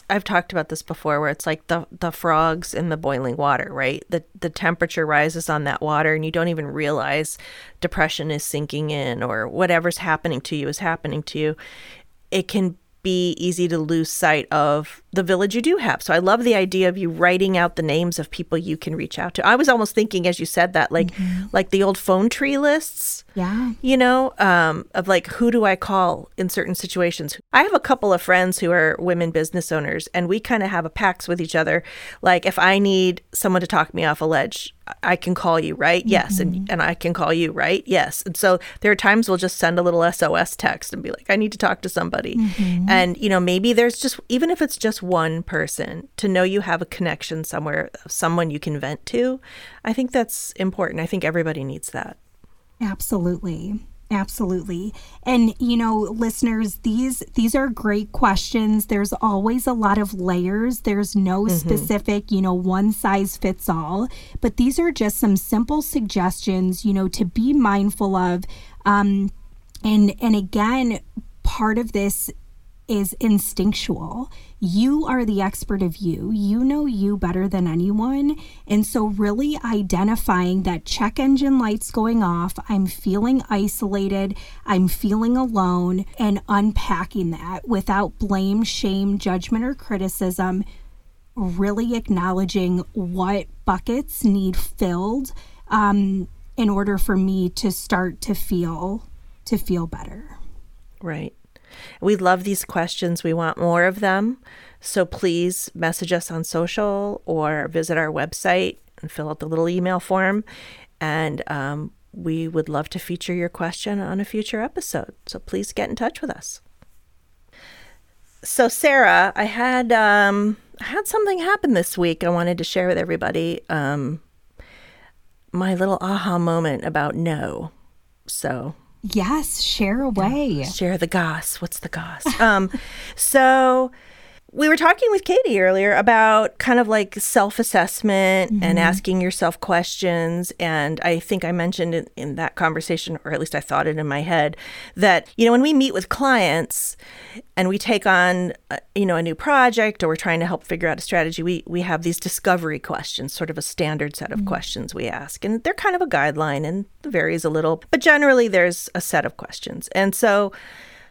I've talked about this before, where it's like the frogs in the boiling water, right? The temperature rises on that water and you don't even realize depression is sinking in, or whatever's happening to you is happening to you. It can be easy to lose sight of the village you do have. So I love the idea of you writing out the names of people you can reach out to. I was almost thinking as you said that, like the old phone tree lists, yeah, you know, of like, who do I call in certain situations? I have a couple of friends who are women business owners, and we kind of have a pact with each other. Like, if I need someone to talk me off a ledge, I can call you, right? Yes. Mm-hmm. And I can call you, right? Yes. And so there are times we'll just send a little SOS text and be like, I need to talk to somebody. Mm-hmm. And, you know, maybe there's just, even if it's just one person, to know you have a connection somewhere, someone you can vent to. I think that's important. I think everybody needs that. Absolutely. Absolutely. And, you know, listeners, these are great questions. There's always a lot of layers. There's no specific, you know, one size fits all. But these are just some simple suggestions, you know, to be mindful of. And again, part of this is instinctual. You are the expert of you. You know you better than anyone. And so really identifying that check engine light's going off, I'm feeling isolated, I'm feeling alone, and unpacking that without blame, shame, judgment, or criticism, really acknowledging what buckets need filled in order for me to start to feel better. Right. We love these questions. We want more of them. So please message us on social or visit our website and fill out the little email form. And we would love to feature your question on a future episode. So please get in touch with us. So Sarah, I had something happen this week I wanted to share with everybody. My little aha moment about no. So yes, share away. Yeah, share the goss. What's the goss? So we were talking with Katie earlier about kind of like self-assessment and asking yourself questions. And I think I mentioned in that conversation, or at least I thought it in my head, that, you know, when we meet with clients and we take on, a new project or we're trying to help figure out a strategy, we have these discovery questions, sort of a standard set of questions we ask. And they're kind of a guideline and varies a little, but generally there's a set of questions. And so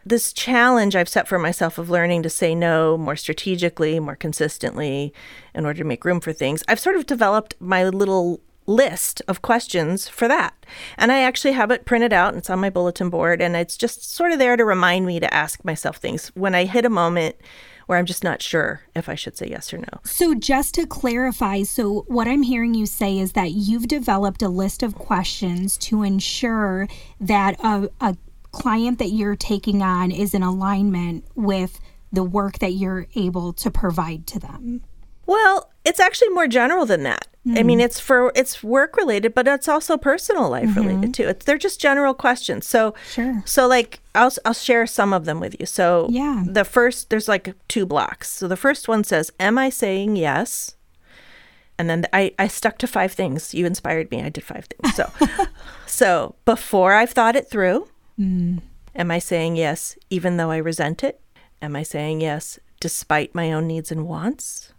this challenge I've set for myself of learning to say no more strategically, more consistently in order to make room for things, I've sort of developed my little list of questions for that. And I actually have it printed out and it's on my bulletin board. And it's just sort of there to remind me to ask myself things when I hit a moment where I'm just not sure if I should say yes or no. So just to clarify, so what I'm hearing you say is that you've developed a list of questions to ensure that a client that you're taking on is in alignment with the work that you're able to provide to them. Well, it's actually more general than that. I mean, it's work related, but it's also personal life related too. They're just general questions. So like I'll share some of them with you. So the first, there's like two blocks. So the first one says, am I saying yes? And then I stuck to five things. You inspired me. I did five things. So so before I've thought it through. Am I saying yes, even though I resent it? Am I saying yes, despite my own needs and wants?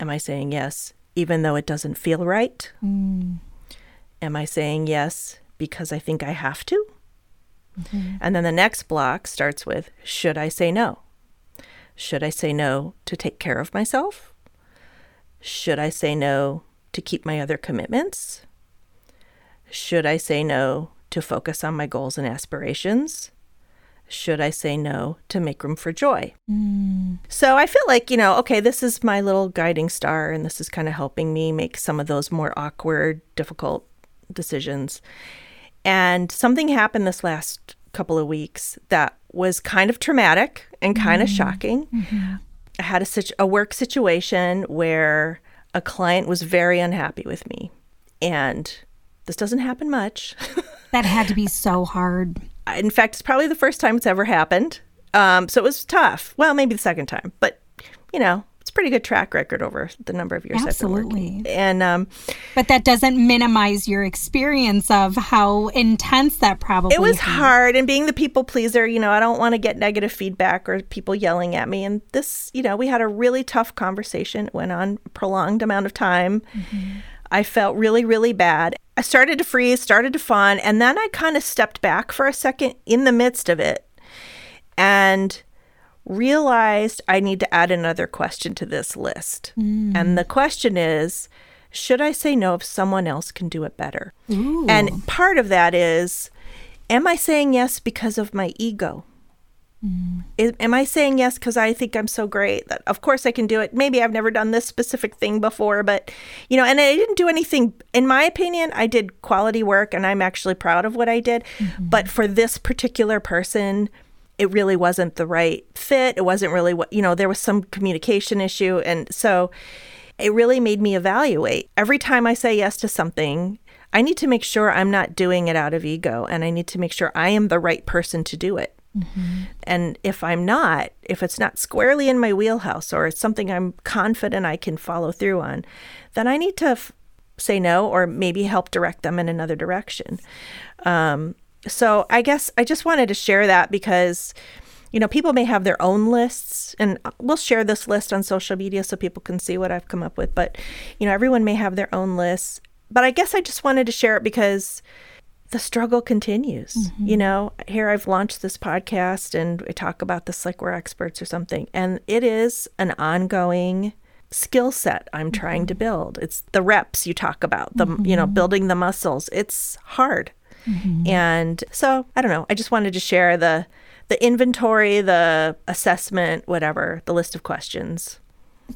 Am I saying yes, even though it doesn't feel right? Am I saying yes, because I think I have to? And then the next block starts with, should I say no? Should I say no to take care of myself? Should I say no to keep my other commitments? Should I say no to focus on my goals and aspirations? Should I say no to make room for joy? So I feel like, you know, okay, this is my little guiding star and this is kind of helping me make some of those more awkward, difficult decisions. And something happened this last couple of weeks that was kind of traumatic and kind of shocking. I had a work situation where a client was very unhappy with me. And this doesn't happen much. That had to be so hard. In fact, it's probably the first time it's ever happened. So it was tough. Well, maybe the second time. But, you know, it's a pretty good track record over the number of years I've been working. And, but that doesn't minimize your experience of how intense that probably was. It was hard. And being the people pleaser, you know, I don't want to get negative feedback or people yelling at me. And this, you know, we had a really tough conversation. It went on a prolonged amount of time. I felt really, really bad. I started to freeze, started to fawn, and then I kind of stepped back for a second in the midst of it and realized I need to add another question to this list. And the question is, should I say no if someone else can do it better? And part of that is, am I saying yes because of my ego? Am I saying yes because I think I'm so great that of course I can do it? Maybe I've never done this specific thing before, but, you know, and I didn't do anything. In my opinion, I did quality work and I'm actually proud of what I did. But for this particular person, it really wasn't the right fit. It wasn't really what, you know, there was some communication issue. And so it really made me evaluate. Every time I say yes to something, I need to make sure I'm not doing it out of ego and I need to make sure I am the right person to do it. And if I'm not, if it's not squarely in my wheelhouse or it's something I'm confident I can follow through on, then I need to say no or maybe help direct them in another direction. So I guess I just wanted to share that because, you know, people may have their own lists and we'll share this list on social media so people can see what I've come up with. But, you know, everyone may have their own lists. But I guess I just wanted to share it because the struggle continues. You know, here I've launched this podcast and I talk about this like we're experts or something. And it is an ongoing skill set I'm trying to build. It's the reps you talk about, the you know, building the muscles. It's hard. And so, I don't know, I just wanted to share the the inventory, the assessment, whatever, the list of questions.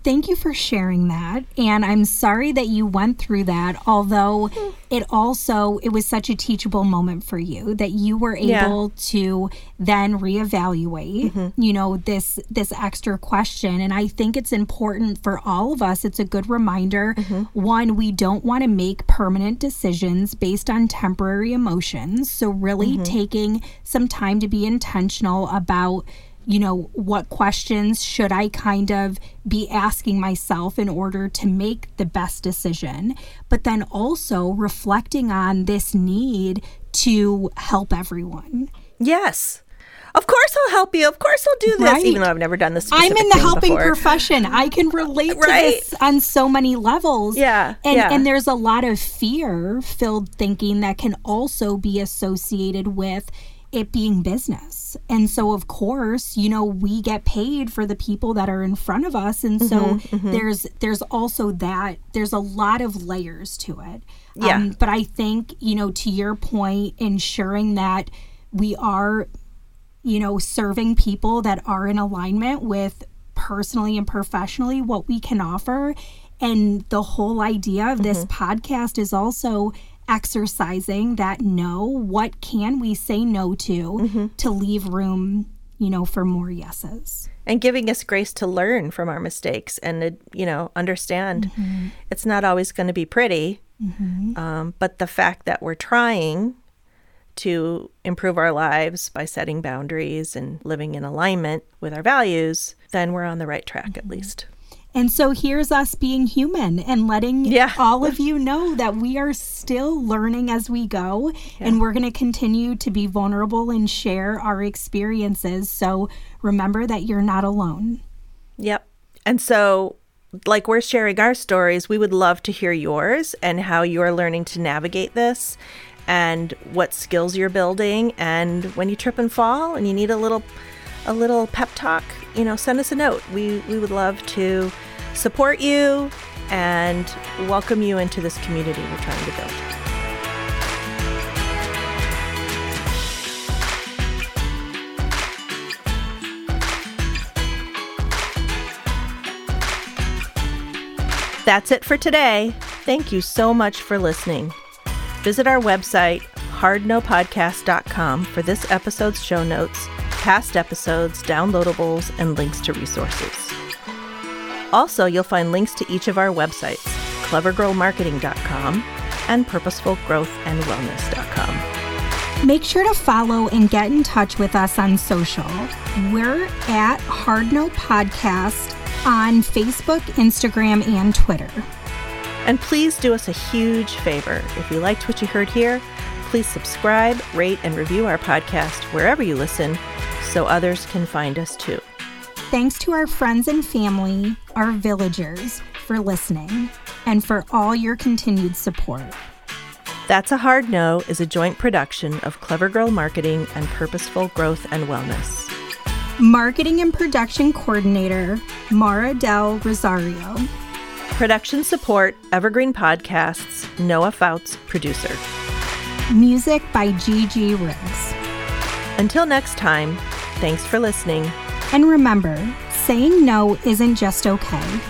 Thank you for sharing that. And I'm sorry that you went through that, although it was such a teachable moment for you that you were able to then reevaluate, you know, this extra question. And I think it's important for all of us. It's a good reminder. One, we don't want to make permanent decisions based on temporary emotions. So really taking some time to be intentional about, you know, what questions should I kind of be asking myself in order to make the best decision, but then also reflecting on this need to help everyone. Yes. Of course I'll help you. Of course I'll do this, even though I've never done this specific thing before. I'm in the helping profession. I can relate to this on so many levels. Yeah. And there's a lot of fear-filled thinking that can also be associated with it being business. And so, of course, you know, we get paid for the people that are in front of us. And so there's also that. There's a lot of layers to it. Yeah. But I think, you know, to your point, ensuring that we are, you know, serving people that are in alignment with personally and professionally what we can offer. And the whole idea of this podcast is also exercising that no, what can we say no to leave room, you know, for more yeses. And giving us grace to learn from our mistakes and, you know, understand it's not always going to be pretty, but the fact that we're trying to improve our lives by setting boundaries and living in alignment with our values, then we're on the right track at least. And so here's us being human and letting all of you know that we are still learning as we go, and we're going to continue to be vulnerable and share our experiences. So remember that you're not alone. Yep. And so, like we're sharing our stories, we would love to hear yours and how you're learning to navigate this and what skills you're building. And when you trip and fall and you need a little pep talk, you know, send us a note. We would love to support you and welcome you into this community we're trying to build. That's it for today. Thank you so much for listening. Visit our website, hardnopodcast.com, for this episode's show notes, past episodes, downloadables, and links to resources. Also, you'll find links to each of our websites, clevergrowmarketing.com and purposefulgrowthandwellness.com. Make sure to follow and get in touch with us on social. We're at Hard No Podcast on Facebook, Instagram, and Twitter. And please do us a huge favor. If you liked what you heard here, please subscribe, rate, and review our podcast wherever you listen, so others can find us too. Thanks to our friends and family, our villagers, for listening and for all your continued support. That's a Hard No is a joint production of Clever Girl Marketing and Purposeful Growth and Wellness. Marketing and production coordinator, Mara Del Rosario. Production support, Evergreen Podcasts, Noah Fouts, producer. Music by Gigi Riz. Until next time, thanks for listening. And remember, saying no isn't just okay.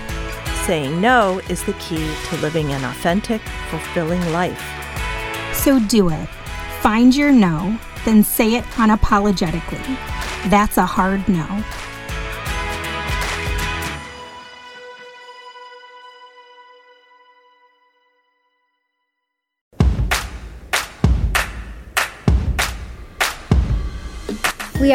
Saying no is the key to living an authentic, fulfilling life. So do it. Find your no, then say it unapologetically. That's a hard no. We